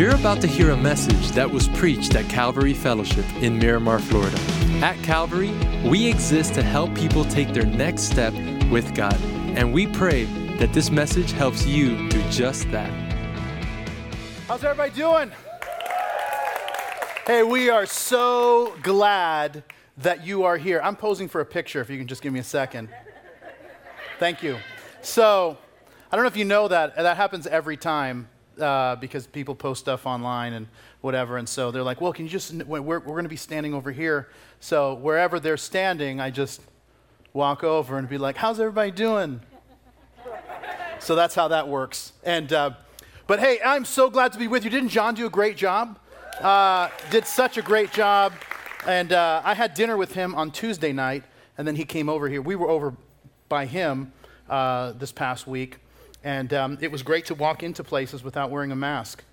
You're about to hear a message that was preached at Calvary Fellowship in Miramar, Florida. At Calvary, we exist to help people take their next step with God, and we pray that this message helps you do just that. How's everybody doing? Hey, we are so glad that you are here. I'm posing for a picture, if you can just give me a second. Thank you. So, I don't know if you know that happens every time. Because people post stuff online and whatever, and so they're like, well, can you just, we're going to be standing over here. So wherever they're standing, I just walk over and be like, how's everybody doing? So that's how that works. And but hey, I'm so glad to be with you. Didn't John do a great job? Did such a great job. And I had dinner with him on Tuesday night, and then he came over here. We were over by him this past week. And it was great to walk into places without wearing a mask.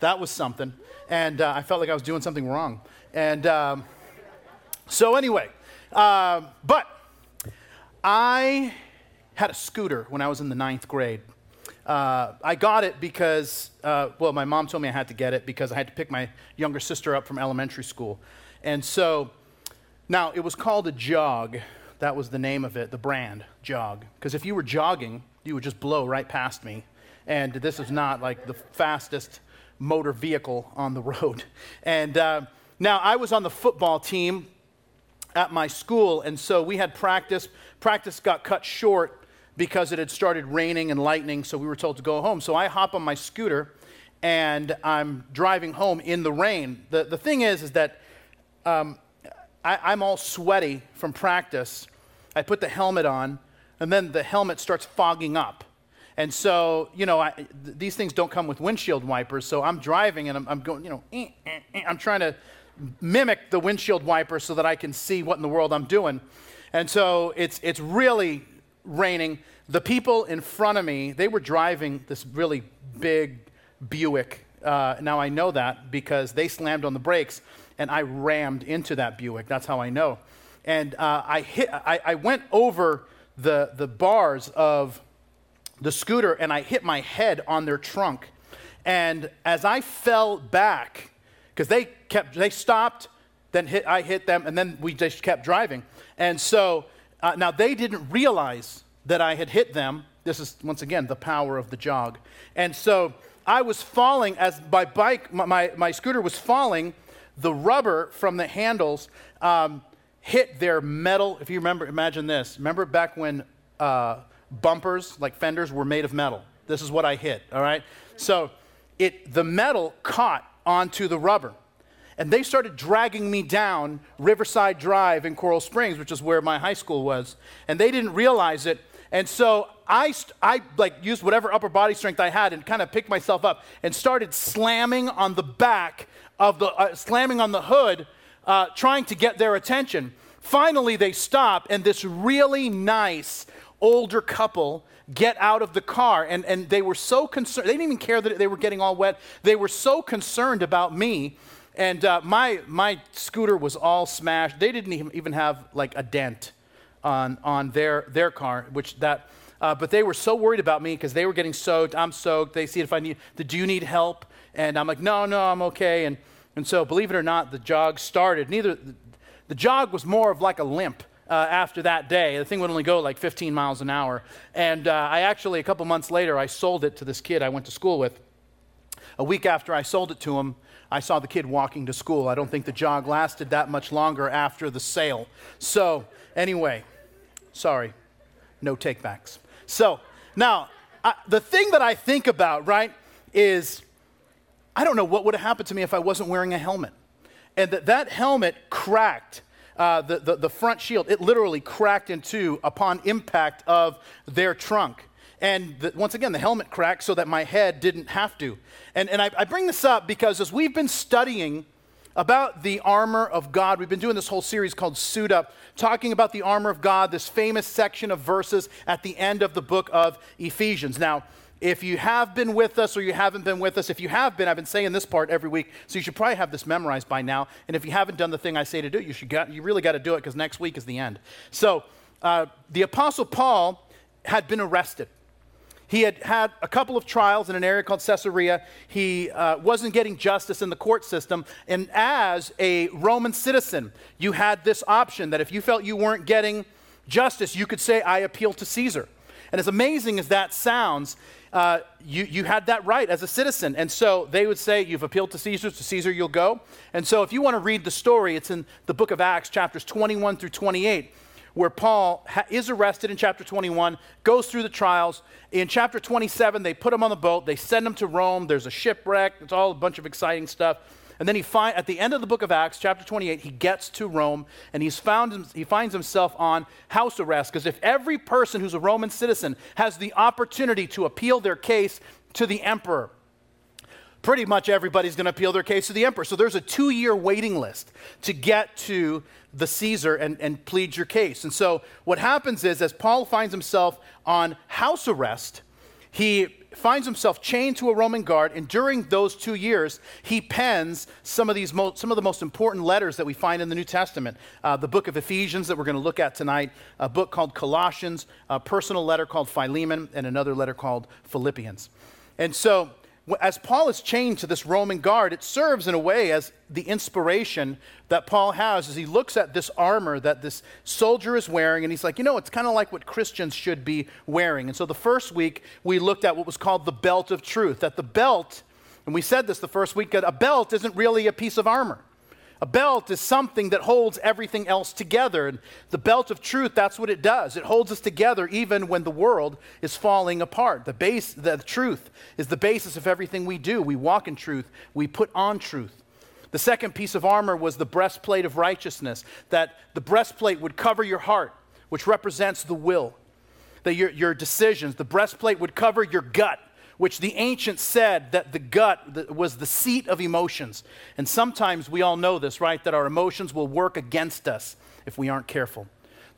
That was something. And I felt like I was doing something wrong. And so anyway, but I had a scooter when I was in the 9th grade. I got it because, well, my mom told me I had to get it because I had to pick my younger sister up from elementary school. And so now it was called a Jog. That was the name of it, the brand, Jog. Because if you were jogging, you would just blow right past me. And this is not like the fastest motor vehicle on the road. And now I was on the football team at my school, and so we had practice. Practice got cut short because it had started raining and lightning, so we were told to go home. So I hop on my scooter, and I'm driving home in the rain. The thing is that I'm all sweaty from practice. I put the helmet on, and then the helmet starts fogging up. And so, you know, these things don't come with windshield wipers, so I'm driving, and I'm going, you know, I'm trying to mimic the windshield wiper so that I can see what in the world I'm doing. And so it's really raining. The people in front of me, they were driving this really big Buick. Now I know that because they slammed on the brakes, and I rammed into that Buick. That's how I know. And I went over the bars of the scooter, and I hit my head on their trunk. And as I fell back, because they stopped, then I hit them, and then we just kept driving. And so now they didn't realize that I had hit them. This is, once again, the power of the Jog. And so I was falling as my bike, my scooter was falling. The rubber from the handles hit their metal. If you remember, imagine this. Remember back when bumpers, like fenders, were made of metal? This is what I hit, all right? So the metal caught onto the rubber. And they started dragging me down Riverside Drive in Coral Springs, which is where my high school was. And they didn't realize it. And so I like used whatever upper body strength I had and kind of picked myself up and started slamming on the back of the slamming on the hood, trying to get their attention. Finally, they stop, and this really nice older couple get out of the car, and they were so concerned. They didn't even care that they were getting all wet. They were so concerned about me, and my scooter was all smashed. They didn't even have like a dent on their car, which that. But they were so worried about me because they were getting soaked. I'm soaked. They see if I need, do you need help? And I'm like, no, I'm okay. And so, believe it or not, the Jog started. The Jog was more of like a limp after that day. The thing would only go like 15 miles an hour. And I actually, a couple months later, I sold it to this kid I went to school with. A week after I sold it to him, I saw the kid walking to school. I don't think the Jog lasted that much longer after the sale. So, anyway, sorry, no takebacks. So now, the thing that I think about, right, is I don't know what would have happened to me if I wasn't wearing a helmet. And that helmet cracked, the front shield. It literally cracked in two upon impact of their trunk. And once again, the helmet cracked so that my head didn't have to. And I bring this up because as we've been studying about the armor of God. We've been doing this whole series called Suit Up, talking about the armor of God, this famous section of verses at the end of the book of Ephesians. Now, if you have been with us or you haven't been with us, if you have been, I've been saying this part every week, so you should probably have this memorized by now. And if you haven't done the thing I say to do, you really got to do it because next week is the end. So the Apostle Paul had been arrested. He had had a couple of trials in an area called Caesarea. He wasn't getting justice in the court system. And as a Roman citizen, you had this option that if you felt you weren't getting justice, you could say, I appeal to Caesar. And as amazing as that sounds, you had that right as a citizen. And so they would say, you've appealed to Caesar you'll go. And so if you want to read the story, it's in the book of Acts, chapters 21 through 28, where Paul is arrested in chapter 21, goes through the trials. In chapter 27, they put him on the boat. They send him to Rome. There's a shipwreck. It's all a bunch of exciting stuff. And then at the end of the book of Acts, chapter 28, he gets to Rome, and he finds himself on house arrest, because if every person who's a Roman citizen has the opportunity to appeal their case to the emperor, pretty much everybody's going to appeal their case to the emperor. So there's a 2-year waiting list to get to the Caesar and plead your case. And so what happens is, as Paul finds himself on house arrest, he finds himself chained to a Roman guard, and during those 2 years, he pens some of the most important letters that we find in the New Testament. The book of Ephesians that we're going to look at tonight, a book called Colossians, a personal letter called Philemon, and another letter called Philippians. And so as Paul is chained to this Roman guard, it serves in a way as the inspiration that Paul has as he looks at this armor that this soldier is wearing, and he's like, you know, it's kind of like what Christians should be wearing. And so the first week, we looked at what was called the belt of truth, that the belt, and we said this the first week, that a belt isn't really a piece of armor. A belt is something that holds everything else together, and the belt of truth, that's what it does. It holds us together even when the world is falling apart. The truth is the basis of everything we do. We walk in truth. We put on truth. The second piece of armor was the breastplate of righteousness, that the breastplate would cover your heart, which represents the will, that your decisions. The breastplate would cover your gut, which the ancients said that the gut was the seat of emotions. And sometimes we all know this, right? That our emotions will work against us if we aren't careful.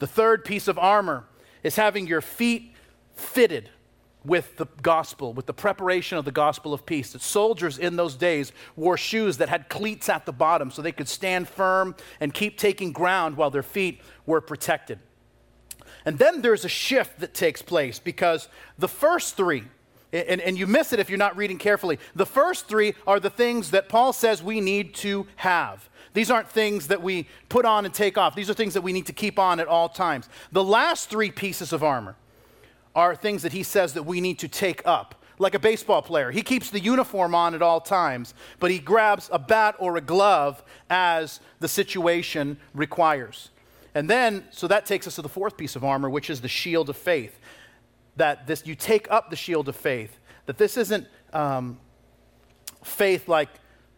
The third piece of armor is having your feet fitted with the gospel, with the preparation of the gospel of peace. That soldiers in those days wore shoes that had cleats at the bottom so they could stand firm and keep taking ground while their feet were protected. And then there's a shift that takes place, because the first three, and you miss it if you're not reading carefully. The first three are the things that Paul says we need to have. These aren't things that we put on and take off. These are things that we need to keep on at all times. The last three pieces of armor are things that he says that we need to take up. Like a baseball player, he keeps the uniform on at all times, but he grabs a bat or a glove as the situation requires. And then, so that takes us to the fourth piece of armor, which is the shield of faith. That this, you take up the shield of faith, that this isn't faith like,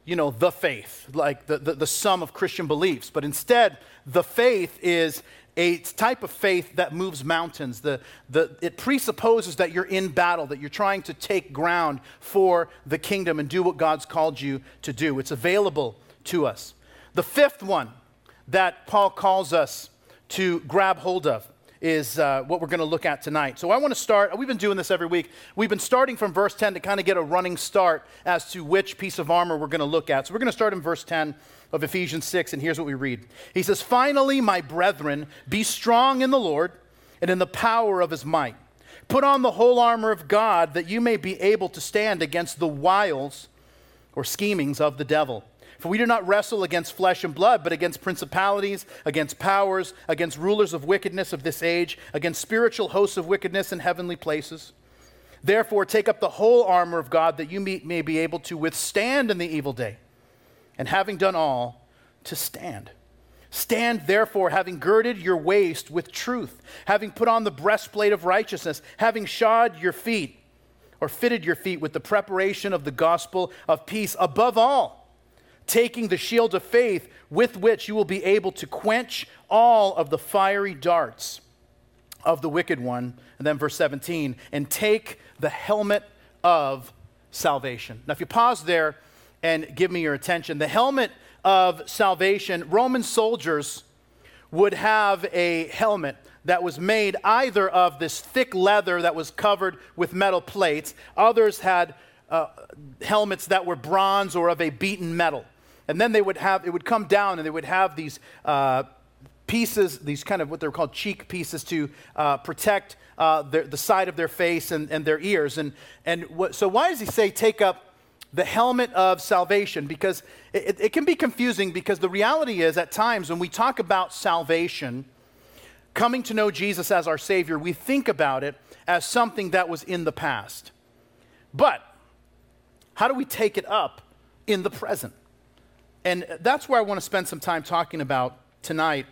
you know, the faith, like the sum of Christian beliefs, but instead the faith is a type of faith that moves mountains. It presupposes that you're in battle, that you're trying to take ground for the kingdom and do what God's called you to do. It's available to us. The fifth one that Paul calls us to grab hold of is what we're going to look at tonight. So I want to start, we've been doing this every week. We've been starting from verse 10 to kind of get a running start as to which piece of armor we're going to look at. So we're going to start in verse 10 of Ephesians 6, and here's what we read. He says, "Finally, my brethren, be strong in the Lord and in the power of his might. Put on the whole armor of God, that you may be able to stand against the wiles or schemings of the devil. For we do not wrestle against flesh and blood, but against principalities, against powers, against rulers of wickedness of this age, against spiritual hosts of wickedness in heavenly places. Therefore, take up the whole armor of God, that you may be able to withstand in the evil day, and having done all, to stand. Stand therefore, having girded your waist with truth, having put on the breastplate of righteousness, having shod your feet, or fitted your feet with the preparation of the gospel of peace. Above all, taking the shield of faith, with which you will be able to quench all of the fiery darts of the wicked one." And then verse 17, "and take the helmet of salvation." Now, if you pause there and give me your attention, the helmet of salvation, Roman soldiers would have a helmet that was made either of this thick leather that was covered with metal plates. Others had helmets that were bronze or of a beaten metal. And then it would come down, and they would have these pieces, these kind of what they're called cheek pieces, to protect the side of their face and their ears. So why does he say take up the helmet of salvation? Because it can be confusing, because the reality is at times when we talk about salvation, coming to know Jesus as our Savior, we think about it as something that was in the past. But how do we take it up in the present? And that's where I want to spend some time talking about tonight,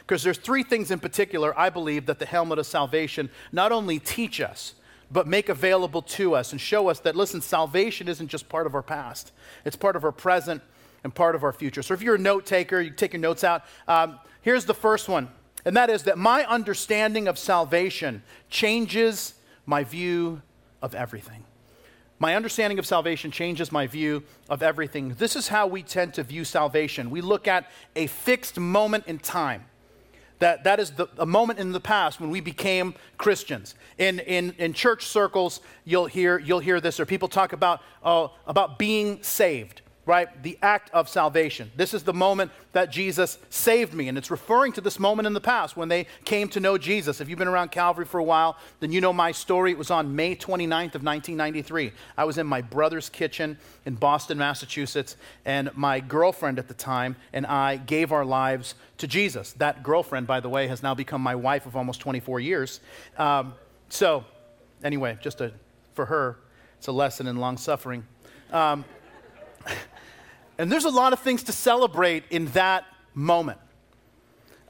because there's three things in particular I believe that the helmet of salvation not only teach us, but make available to us and show us that, listen, salvation isn't just part of our past. It's part of our present and part of our future. So if you're a note taker, you take your notes out. Here's the first one, and that is that my understanding of salvation changes my view of everything. My understanding of salvation changes my view of everything. This is how we tend to view salvation. We look at a fixed moment in time. That is a moment in the past when we became Christians. In church circles, you'll hear this, or people talk about being saved, right? The act of salvation. This is the moment that Jesus saved me, and it's referring to this moment in the past when they came to know Jesus. If you've been around Calvary for a while, then you know my story. It was on May 29th of 1993. I was in my brother's kitchen in Boston, Massachusetts, and my girlfriend at the time and I gave our lives to Jesus. That girlfriend, by the way, has now become my wife of almost 24 years. So anyway, for her, it's a lesson in long suffering. And there's a lot of things to celebrate in that moment,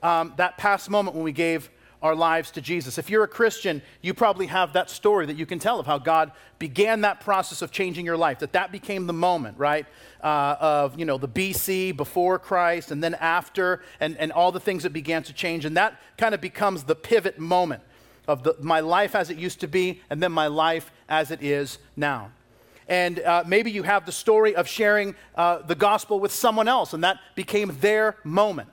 that past moment when we gave our lives to Jesus. If you're a Christian, you probably have that story that you can tell of how God began that process of changing your life, that became the moment, right, of, the BC, before Christ, and then after, and all the things that began to change. And that kind of becomes the pivot moment of my life as it used to be, and then my life as it is now. And maybe you have the story of sharing the gospel with someone else, and that became their moment.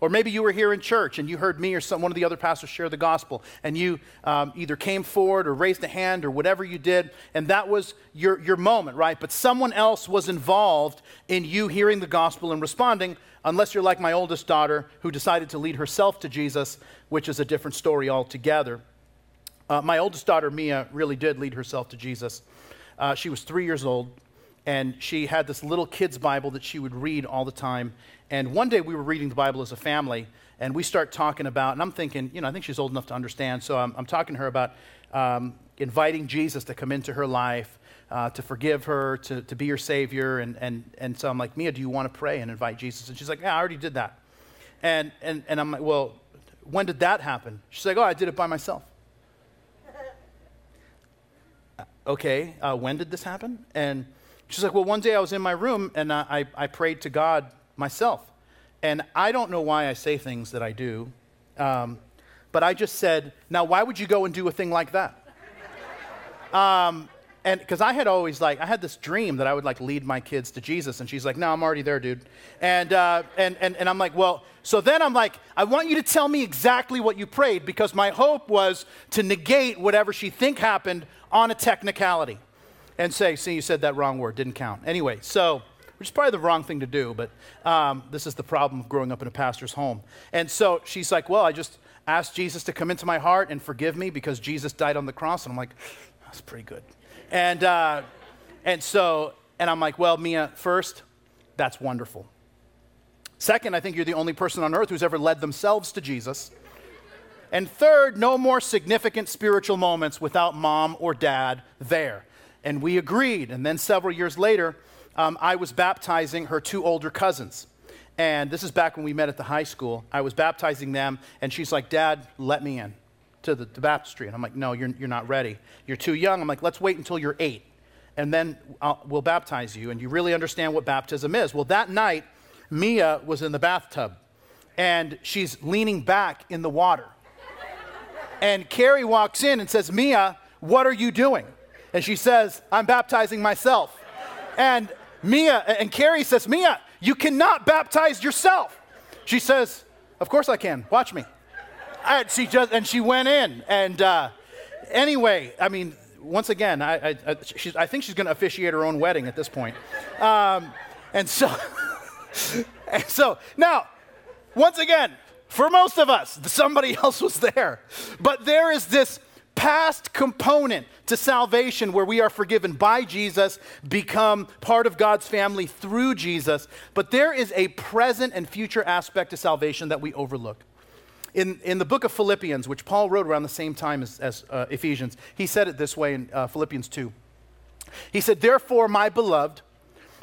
Or maybe you were here in church and you heard me or one of the other pastors share the gospel, and you either came forward or raised a hand or whatever you did, and that was your moment, right? But someone else was involved in you hearing the gospel and responding, unless you're like my oldest daughter who decided to lead herself to Jesus, which is a different story altogether. My oldest daughter, Mia, really did lead herself to Jesus. She was 3 years old, and she had this little kid's Bible that she would read all the time. And one day we were reading the Bible as a family, and we start talking about, and I'm thinking, I think she's old enough to understand, so I'm talking to her about inviting Jesus to come into her life, to forgive her, to be her Savior. And so I'm like, Mia, do you want to pray and invite Jesus? And she's like, yeah, I already did that. And I'm like, well, when did that happen? She's like, oh, I did it by myself. Okay, when did this happen? And she's like, well, one day I was in my room and I prayed to God myself. And I don't know why I say things that I do, but I just said, now why would you go and do a thing like that? And because I had always I had this dream that I would lead my kids to Jesus. And she's like, no, I'm already there, dude. And I'm like, well, so then I'm like, I want you to tell me exactly what you prayed, because my hope was to negate whatever she think happened on a technicality and say, see, you said that wrong word, didn't count. Anyway, so, which is probably the wrong thing to do, but this is the problem of growing up in a pastor's home. And so she's like, well, I just asked Jesus to come into my heart and forgive me because Jesus died on the cross. And I'm like, that's pretty good. And I'm like, well, Mia, first, that's wonderful. Second, I think you're the only person on earth who's ever led themselves to Jesus. And third, no more significant spiritual moments without mom or dad there. And we agreed. And then several years later, I was baptizing her two older cousins. And this is back when we met at the high school. I was baptizing them, and she's like, Dad, let me in to the baptistry. And I'm like, no, you're not ready. You're too young. I'm like, let's wait until you're 8, and then we'll baptize you, and you really understand what baptism is. Well, that night, Mia was in the bathtub, and she's leaning back in the water. And Carrie walks in and says, Mia, what are you doing? And she says, I'm baptizing myself. And Carrie says, Mia, you cannot baptize yourself. She says, of course I can. Watch me. And she went in. And anyway, I mean, once again, I think she's going to officiate her own wedding at this point. And so now, once again, For most of us, somebody else was there. But there is this past component to salvation where we are forgiven by Jesus, become part of God's family through Jesus. But there is a present and future aspect to salvation that we overlook. In the book of Philippians, which Paul wrote around the same time as Ephesians, he said it this way in Philippians 2. He said, "Therefore, my beloved,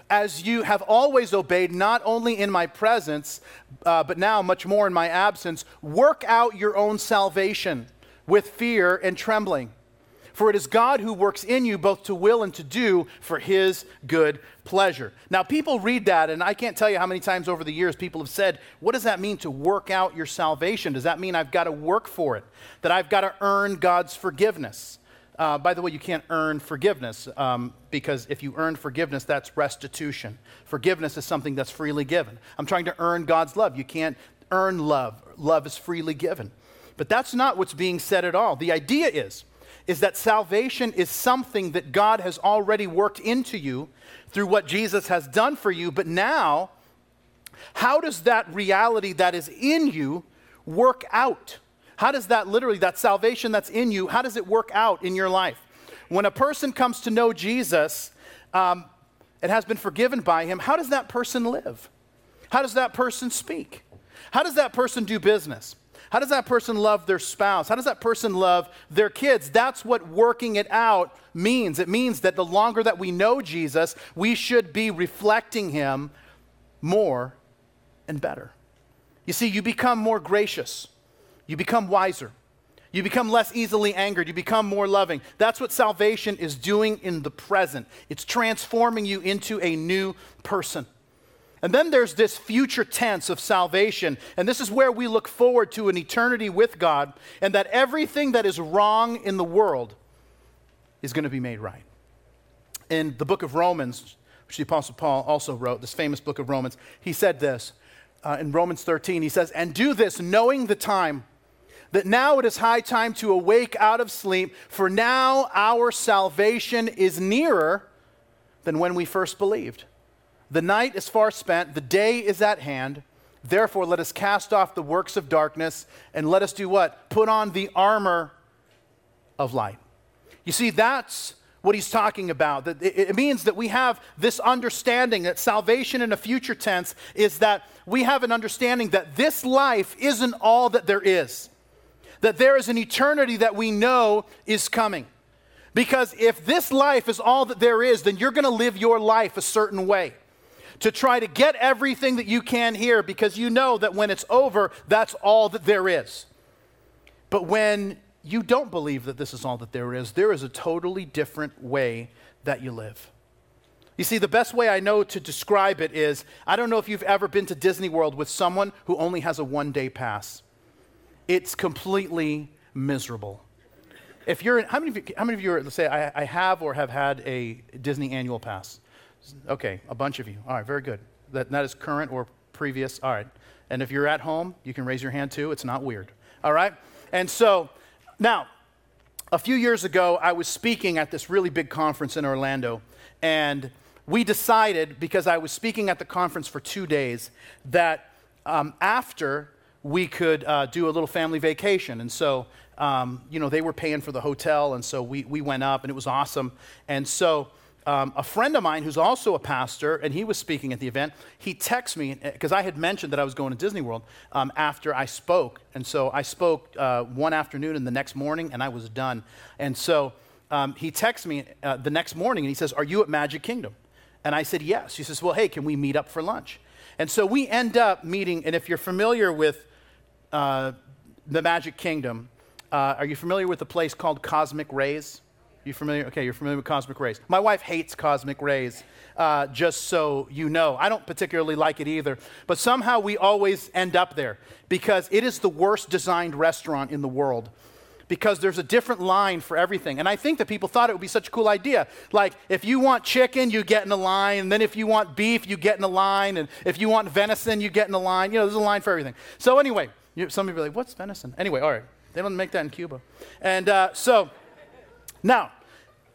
as you have always obeyed, not only in my presence, but now much more in my absence, work out your own salvation with fear and trembling. For it is God who works in you both to will and to do for his good pleasure." Now, people read that, and I can't tell you how many times over the years people have said, what does that mean to work out your salvation? Does that mean I've got to work for it? That I've got to earn God's forgiveness? By the way, you can't earn forgiveness because if you earn forgiveness, that's restitution. Forgiveness is something that's freely given. I'm trying to earn God's love. You can't earn love. Love is freely given. But that's not what's being said at all. The idea is that salvation is something that God has already worked into you through what Jesus has done for you. But now, how does that reality that is in you work out? How does that literally, that salvation that's in you, how does it work out in your life? When a person comes to know Jesus and has been forgiven by him, how does that person live? How does that person speak? How does that person do business? How does that person love their spouse? How does that person love their kids? That's what working it out means. It means that the longer that we know Jesus, we should be reflecting him more and better. You see, you become more gracious. You become wiser. You become less easily angered. You become more loving. That's what salvation is doing in the present. It's transforming you into a new person. And then there's this future tense of salvation. And this is where we look forward to an eternity with God, and that everything that is wrong in the world is going to be made right. In the book of Romans, which the Apostle Paul also wrote, this famous book of Romans, he said this in Romans 13. He says, "And do this, knowing the time, that now it is high time to awake out of sleep, for now our salvation is nearer than when we first believed. The night is far spent, the day is at hand. Therefore, let us cast off the works of darkness, and let us do what? Put on the armor of light." You see, that's what he's talking about. That it means that we have this understanding that salvation in a future tense is that we have an understanding that this life isn't all that there is. That there is an eternity that we know is coming. Because if this life is all that there is, then you're going to live your life a certain way, to try to get everything that you can here, because you know that when it's over, that's all that there is. But when you don't believe that this is all that there is a totally different way that you live. You see, the best way I know to describe it is, I don't know if you've ever been to Disney World with someone who only has a one-day pass. It's completely miserable. If you're in, how many of you are, let's say, I have or have had a Disney annual pass? Okay, a bunch of you. All right, very good. That is current or previous. All right. And if you're at home, you can raise your hand too. It's not weird. All right? And so, now, a few years ago, I was speaking at this really big conference in Orlando, and we decided, because I was speaking at the conference for 2 days, that after we could do a little family vacation. And so, they were paying for the hotel, and so we went up, and it was awesome. And so, a friend of mine who's also a pastor, and he was speaking at the event, he texted me, because I had mentioned that I was going to Disney World after I spoke. And so I spoke one afternoon and the next morning, and I was done. And so he texted me the next morning, and he says, "Are you at Magic Kingdom?" And I said, "Yes." He says, "Well, hey, can we meet up for lunch?" And so we end up meeting, and if you're familiar with the Magic Kingdom, are you familiar with a place called Cosmic Rays? You familiar? Okay, you're familiar with Cosmic Rays. My wife hates Cosmic Rays, just so you know. I don't particularly like it either, but somehow we always end up there because it is the worst designed restaurant in the world, because there's a different line for everything. And I think that people thought it would be such a cool idea. Like, if you want chicken, you get in a line, and then if you want beef, you get in a line, and if you want venison, you get in a line. You know, there's a line for everything. So anyway, some people are like, "What's venison?" Anyway, all right. They don't make that in Cuba. And so now,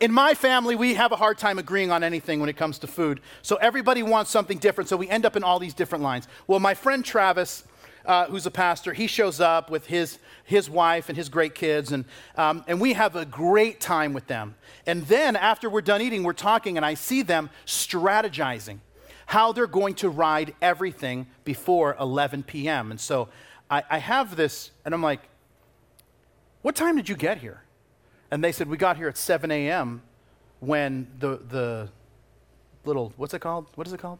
in my family, we have a hard time agreeing on anything when it comes to food. So everybody wants something different, so we end up in all these different lines. Well, my friend Travis who's a pastor, he shows up with his wife and his great kids, and we have a great time with them. And then after we're done eating, we're talking, and I see them strategizing how they're going to ride everything before 11 p.m. And so I have this, and I'm like, what time did you get here? And they said, we got here at 7 a.m. when the little, what's it called? What is it called?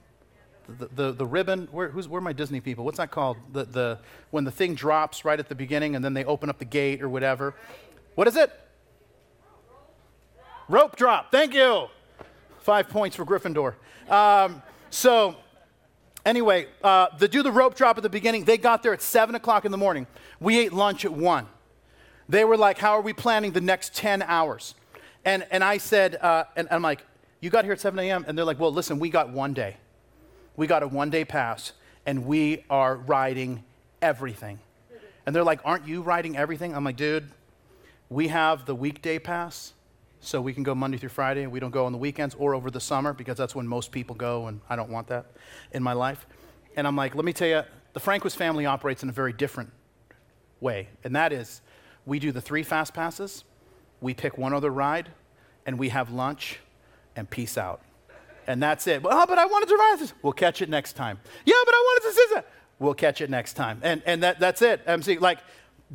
The ribbon, where are my Disney people? What's that called? The when the thing drops right at the beginning and then they open up the gate or whatever. What is it? Rope drop. Thank you. 5 points for Gryffindor. So anyway, they do the rope drop at the beginning. They got there at 7 o'clock in the morning. We ate lunch at 1. They were like, how are we planning the next 10 hours? And I said, and I'm like, you got here at 7 a.m.? And they're like, well, listen, we got one day. We got a one-day pass, and we are riding everything. And they're like, aren't you riding everything? I'm like, dude, we have the weekday pass, so we can go Monday through Friday, and we don't go on the weekends or over the summer, because that's when most people go, and I don't want that in my life. And I'm like, let me tell you, the Franquist family operates in a very different way, and that is we do the 3 fast passes, we pick one other ride, and we have lunch, and peace out. And that's it. Oh, but I wanted to ride this. We'll catch it next time. Yeah, but I wanted to see that. We'll catch it next time. And that's it. MC, like,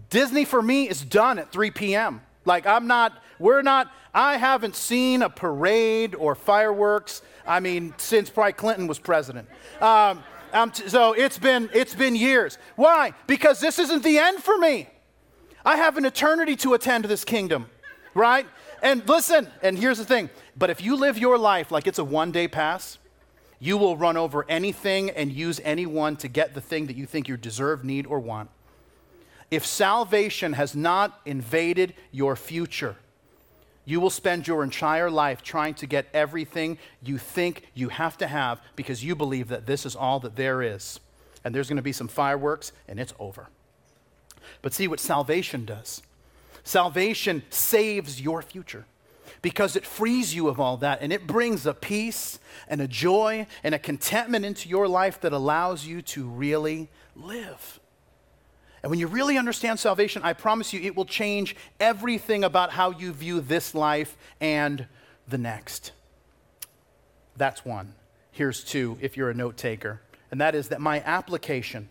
Disney for me is done at 3 p.m. Like, I haven't seen a parade or fireworks, I mean, since probably Clinton was president. So it's been years. Why? Because this isn't the end for me. I have an eternity to attend to this kingdom, right? And listen, and here's the thing, but if you live your life like it's a one-day pass, you will run over anything and use anyone to get the thing that you think you deserve, need, or want. If salvation has not invaded your future, you will spend your entire life trying to get everything you think you have to have because you believe that this is all that there is. And there's going to be some fireworks, and it's over. But see what salvation does. Salvation saves your future because it frees you of all that, and it brings a peace and a joy and a contentment into your life that allows you to really live. And when you really understand salvation, I promise you it will change everything about how you view this life and the next. That's one. Here's two if you're a note taker, and that is that my application,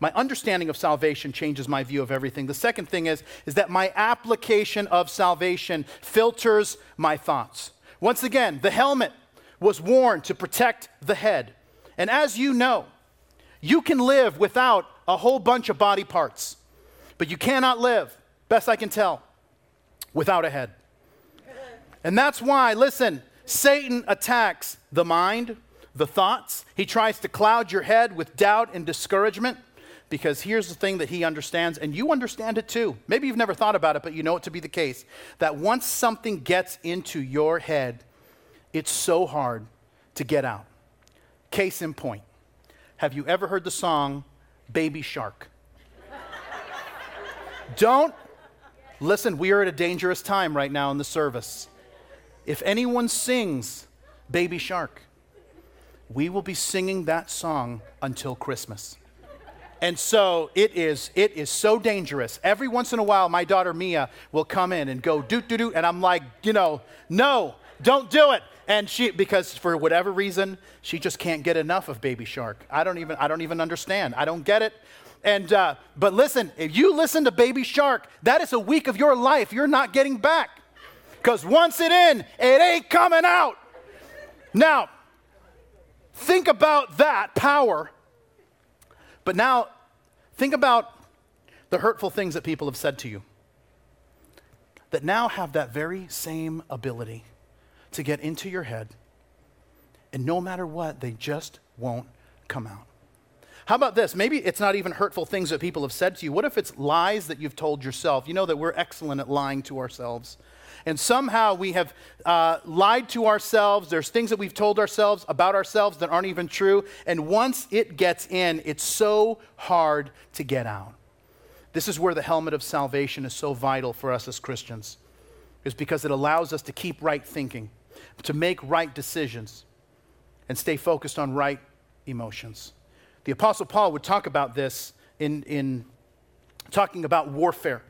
my understanding of salvation changes my view of everything. The second thing is that my application of salvation filters my thoughts. Once again, the helmet was worn to protect the head. And as you know, you can live without a whole bunch of body parts, but you cannot live, best I can tell, without a head. And that's why, listen, Satan attacks the mind, the thoughts. He tries to cloud your head with doubt and discouragement. Because here's the thing that he understands, and you understand it too. Maybe you've never thought about it, but you know it to be the case, that once something gets into your head, it's so hard to get out. Case in point, have you ever heard the song, Baby Shark? Don't, listen, we are at a dangerous time right now in the service. If anyone sings Baby Shark, we will be singing that song until Christmas. And so it is so dangerous. Every once in a while, my daughter Mia will come in and go doot, doot, doot. And I'm like, you know, no, don't do it. And she, because for whatever reason, she just can't get enough of Baby Shark. I don't even understand. I don't get it. And, but listen, if you listen to Baby Shark, that is a week of your life you're not getting back. Because once it's in, it ain't coming out. Now, think about that power. But now, think about the hurtful things that people have said to you that now have that very same ability to get into your head, and no matter what, they just won't come out. How about this? Maybe it's not even hurtful things that people have said to you. What if it's lies that you've told yourself? You know that we're excellent at lying to ourselves. And somehow we have lied to ourselves. There's things that we've told ourselves about ourselves that aren't even true. And once it gets in, it's so hard to get out. This is where the helmet of salvation is so vital for us as Christians, is because it allows us to keep right thinking, to make right decisions, and stay focused on right emotions. The Apostle Paul would talk about this in talking about warfare.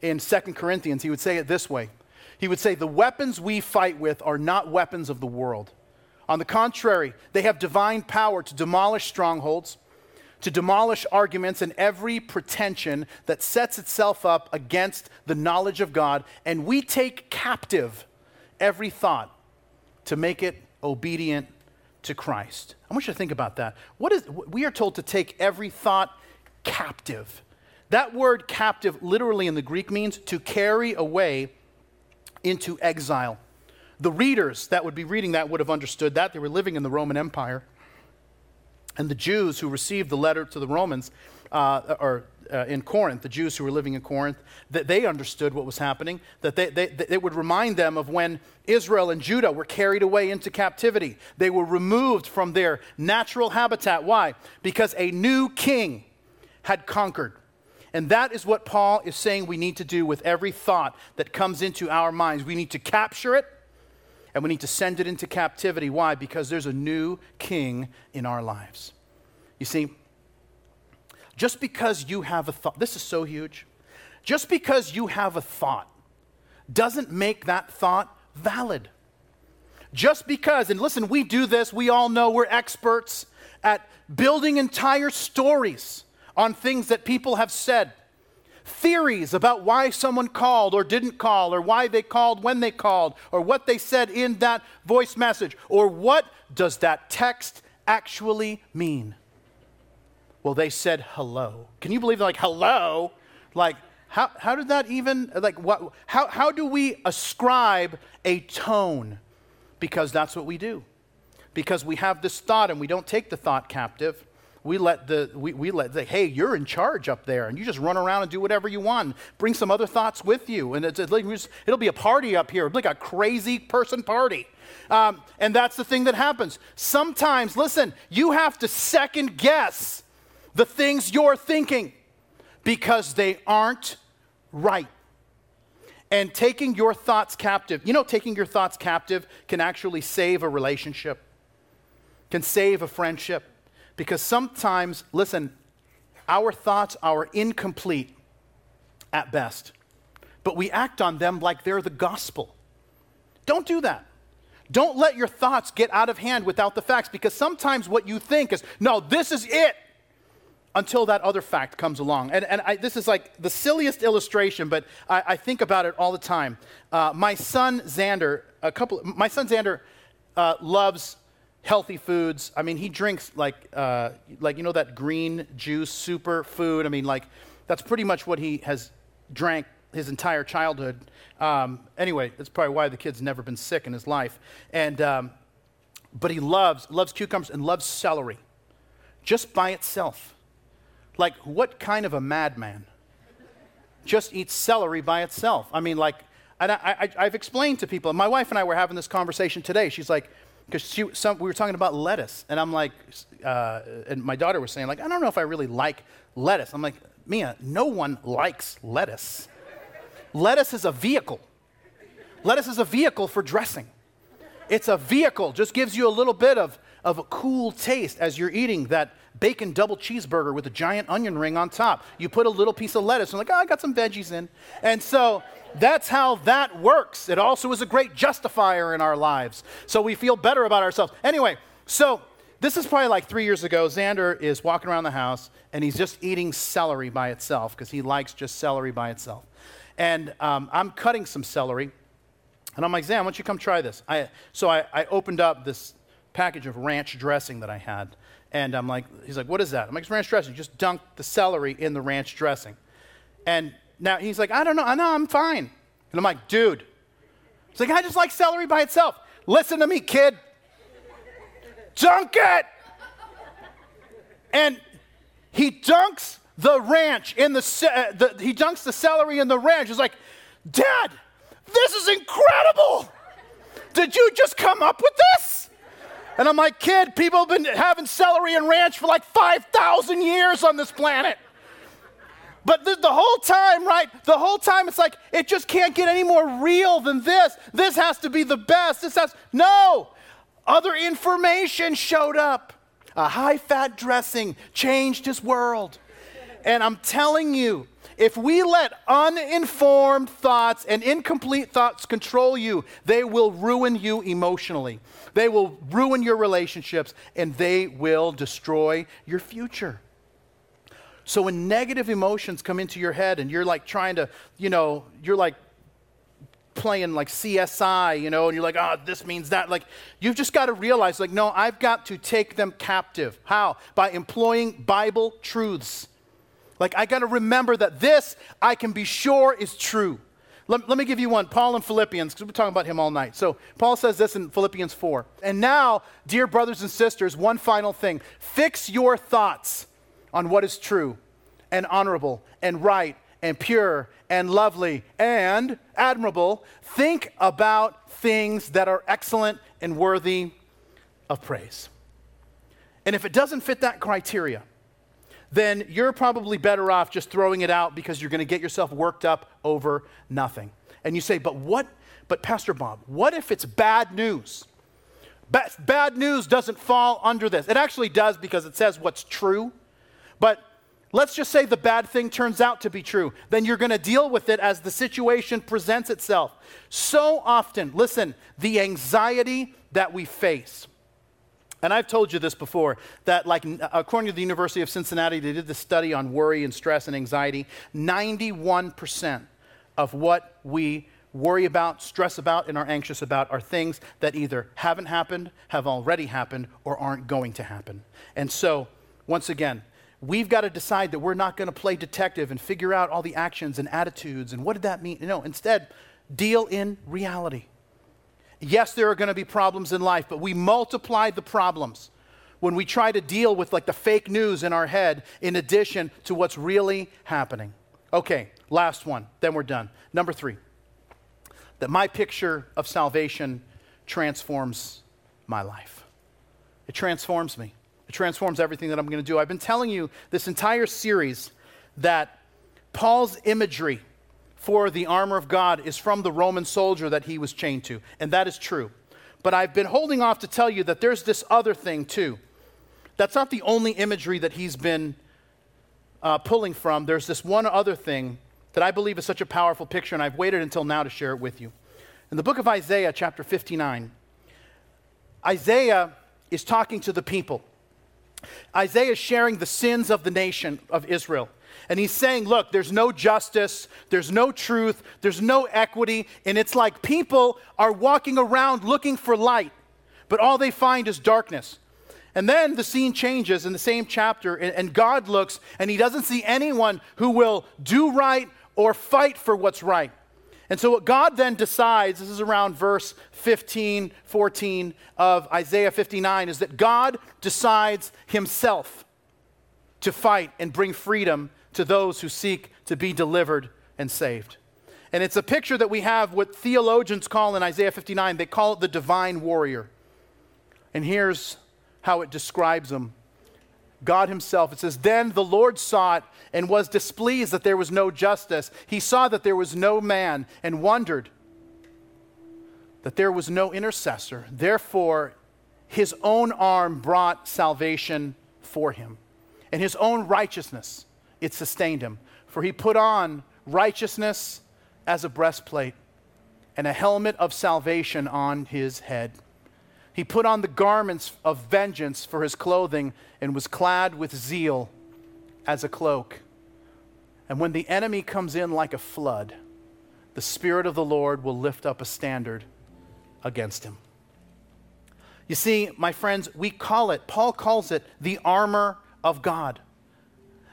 In 2 Corinthians, he would say it this way. He would say, the weapons we fight with are not weapons of the world. On the contrary, they have divine power to demolish strongholds, to demolish arguments and every pretension that sets itself up against the knowledge of God, and we take captive every thought to make it obedient to Christ. I want you to think about that. We are told to take every thought captive. That word captive literally in the Greek means to carry away into exile. The readers that would be reading that would have understood that. They were living in the Roman Empire. And the Jews who received the letter to the Romans in Corinth, the Jews who were living in Corinth, that they understood what was happening, that they would remind them of when Israel and Judah were carried away into captivity. They were removed from their natural habitat. Why? Because a new king had conquered. And that is what Paul is saying we need to do with every thought that comes into our minds. We need to capture it, and we need to send it into captivity. Why? Because there's a new king in our lives. You see, just because you have a thought, this is so huge, just because you have a thought doesn't make that thought valid. Just because, and listen, we do this, we all know we're experts at building entire stories on things that people have said. Theories about why someone called or didn't call, or why they called when they called, or what they said in that voice message, or what does that text actually mean? Well, they said hello. Can you believe they're like, hello? Like, how did that even, like, what? How do we ascribe a tone? Because that's what we do. Because we have this thought and we don't take the thought captive. We let the hey, you're in charge up there, and you just run around and do whatever you want. Bring some other thoughts with you, and it'll be a party up here, like a crazy person party. And that's the thing that happens. Sometimes, listen, you have to second guess the things you're thinking because they aren't right. And taking your thoughts captive, taking your thoughts captive can actually save a relationship, can save a friendship. Because sometimes, listen, our thoughts are incomplete at best, but we act on them like they're the gospel. Don't do that. Don't let your thoughts get out of hand without the facts, because sometimes what you think is, no, this is it, until that other fact comes along. And this is like the silliest illustration, but I think about it all the time. My son Xander loves healthy foods. I mean, he drinks like that green juice super food. I mean, like, that's pretty much what he has drank his entire childhood. Anyway, that's probably why the kid's never been sick in his life. And but he loves cucumbers and loves celery, just by itself. Like, what kind of a madman just eats celery by itself? I mean, like, and I've explained to people. My wife and I were having this conversation today. She's like, because we were talking about lettuce, and I'm like, and my daughter was saying, like, I don't know if I really like lettuce. I'm like, Mia, no one likes lettuce. Lettuce is a vehicle. Lettuce is a vehicle for dressing. It's a vehicle, just gives you a little bit of a cool taste as you're eating that bacon double cheeseburger with a giant onion ring on top. You put a little piece of lettuce, and like, oh, I got some veggies in. And so that's how that works. It also is a great justifier in our lives, so we feel better about ourselves. Anyway, so this is probably like 3 years ago. Xander is walking around the house, and he's just eating celery by itself because he likes just celery by itself. And I'm cutting some celery, and I'm like, Xan, why don't you come try this? So I opened up this package of ranch dressing that I had, and I'm like, he's like, what is that? I'm like, it's ranch dressing. You just dunk the celery in the ranch dressing. And now he's like, I don't know. I know, I'm fine. And I'm like, dude. He's like, I just like celery by itself. Listen to me, kid. Dunk it. And he dunks the ranch in he dunks the celery in the ranch. He's like, Dad, this is incredible. Did you just come up with this? And I'm like, kid, people have been having celery and ranch for like 5,000 years on this planet. But the whole time, right, the whole time it's like, it just can't get any more real than this. This has to be the best. No, other information showed up. A high-fat dressing changed his world. And I'm telling you, if we let uninformed thoughts and incomplete thoughts control you, they will ruin you emotionally. They will ruin your relationships, and they will destroy your future. So when negative emotions come into your head and you're like trying to, you're like playing like CSI, and you're like, oh, this means that. Like, you've just got to realize, like, no, I've got to take them captive. How? By employing Bible truths. Like, I got to remember that this, I can be sure, is true. Let me give you one, Paul in Philippians, because we've been talking about him all night. So Paul says this in Philippians 4. And now, dear brothers and sisters, one final thing. Fix your thoughts on what is true and honorable and right and pure and lovely and admirable. Think about things that are excellent and worthy of praise. And if it doesn't fit that criteria, then you're probably better off just throwing it out, because you're going to get yourself worked up over nothing. And you say, but Pastor Bob, what if it's bad news? Bad news doesn't fall under this. It actually does, because it says what's true. But let's just say the bad thing turns out to be true. Then you're going to deal with it as the situation presents itself. So often, listen, the anxiety that we face. And I've told you this before, that like according to the University of Cincinnati, they did this study on worry and stress and anxiety. 91% of what we worry about, stress about, and are anxious about are things that either haven't happened, have already happened, or aren't going to happen. And so, once again, we've got to decide that we're not going to play detective and figure out all the actions and attitudes and what did that mean. No, instead, deal in reality. Yes, there are going to be problems in life, but we multiply the problems when we try to deal with like the fake news in our head in addition to what's really happening. Okay, last one, then we're done. Number 3, that my picture of salvation transforms my life. It transforms me. It transforms everything that I'm going to do. I've been telling you this entire series that Paul's imagery for the armor of God is from the Roman soldier that he was chained to. And that is true. But I've been holding off to tell you that there's this other thing too. That's not the only imagery that he's been pulling from. There's this one other thing that I believe is such a powerful picture, and I've waited until now to share it with you. In the book of Isaiah, chapter 59, Isaiah is talking to the people. Isaiah is sharing the sins of the nation of Israel. And he's saying, look, there's no justice, there's no truth, there's no equity, and it's like people are walking around looking for light, but all they find is darkness. And then the scene changes in the same chapter, and God looks, and he doesn't see anyone who will do right or fight for what's right. And so what God then decides, this is around verse 15, 14 of Isaiah 59, is that God decides himself to fight and bring freedom to those who seek to be delivered and saved. And it's a picture that we have what theologians call in Isaiah 59, they call it the divine warrior. And here's how it describes him. God himself, it says, then the Lord saw it and was displeased that there was no justice. He saw that there was no man and wondered that there was no intercessor. Therefore, his own arm brought salvation for him, and his own righteousness, it sustained him. For he put on righteousness as a breastplate and a helmet of salvation on his head. He put on the garments of vengeance for his clothing and was clad with zeal as a cloak. And when the enemy comes in like a flood, the Spirit of the Lord will lift up a standard against him. You see, my friends, we call it, Paul calls it the armor of God.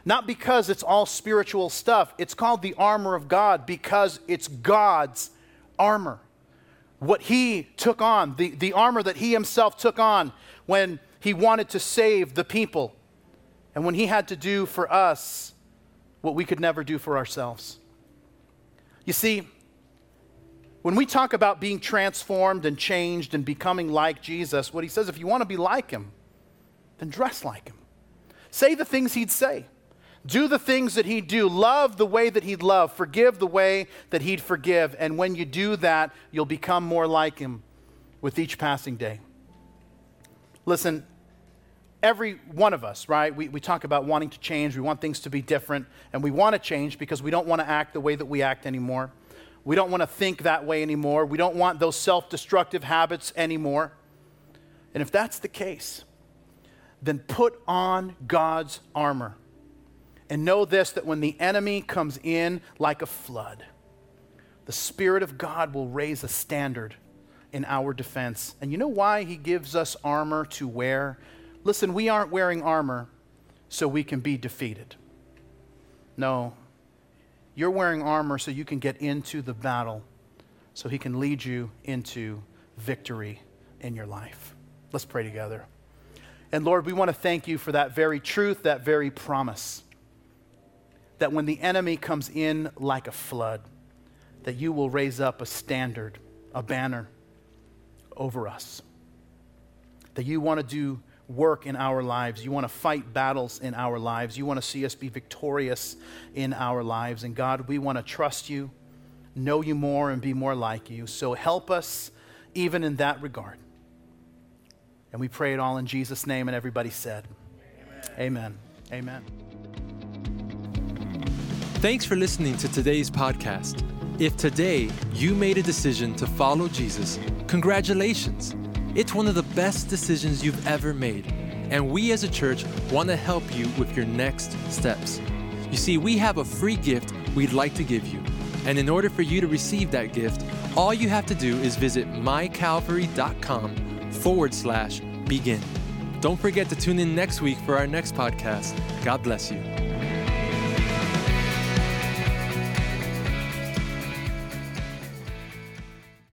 Not because it's all spiritual stuff. It's called the armor of God because it's God's armor. What he took on, the armor that he himself took on when he wanted to save the people and when he had to do for us what we could never do for ourselves. You see, when we talk about being transformed and changed and becoming like Jesus, what he says, if you want to be like him, then dress like him. Say the things he'd say. Do the things that he'd do. Love the way that he'd love. Forgive the way that he'd forgive. And when you do that, you'll become more like him with each passing day. Listen, every one of us, right, we talk about wanting to change. We want things to be different, and we want to change because we don't want to act the way that we act anymore. We don't want to think that way anymore. We don't want those self-destructive habits anymore. And if that's the case, then put on God's armor. And know this, that when the enemy comes in like a flood, the Spirit of God will raise a standard in our defense. And you know why he gives us armor to wear? Listen, we aren't wearing armor so we can be defeated. No, you're wearing armor so you can get into the battle, so he can lead you into victory in your life. Let's pray together. And Lord, we want to thank you for that very truth, that very promise, that when the enemy comes in like a flood, that you will raise up a standard, a banner over us, that you want to do work in our lives. You want to fight battles in our lives. You want to see us be victorious in our lives. And God, we want to trust you, know you more, and be more like you. So help us even in that regard. And we pray it all in Jesus' name, and everybody said, Amen. Amen. Thanks for listening to today's podcast. If today you made a decision to follow Jesus, congratulations. It's one of the best decisions you've ever made. And we as a church want to help you with your next steps. You see, we have a free gift we'd like to give you. And in order for you to receive that gift, all you have to do is visit mycalvary.com/begin. Don't forget to tune in next week for our next podcast. God bless you.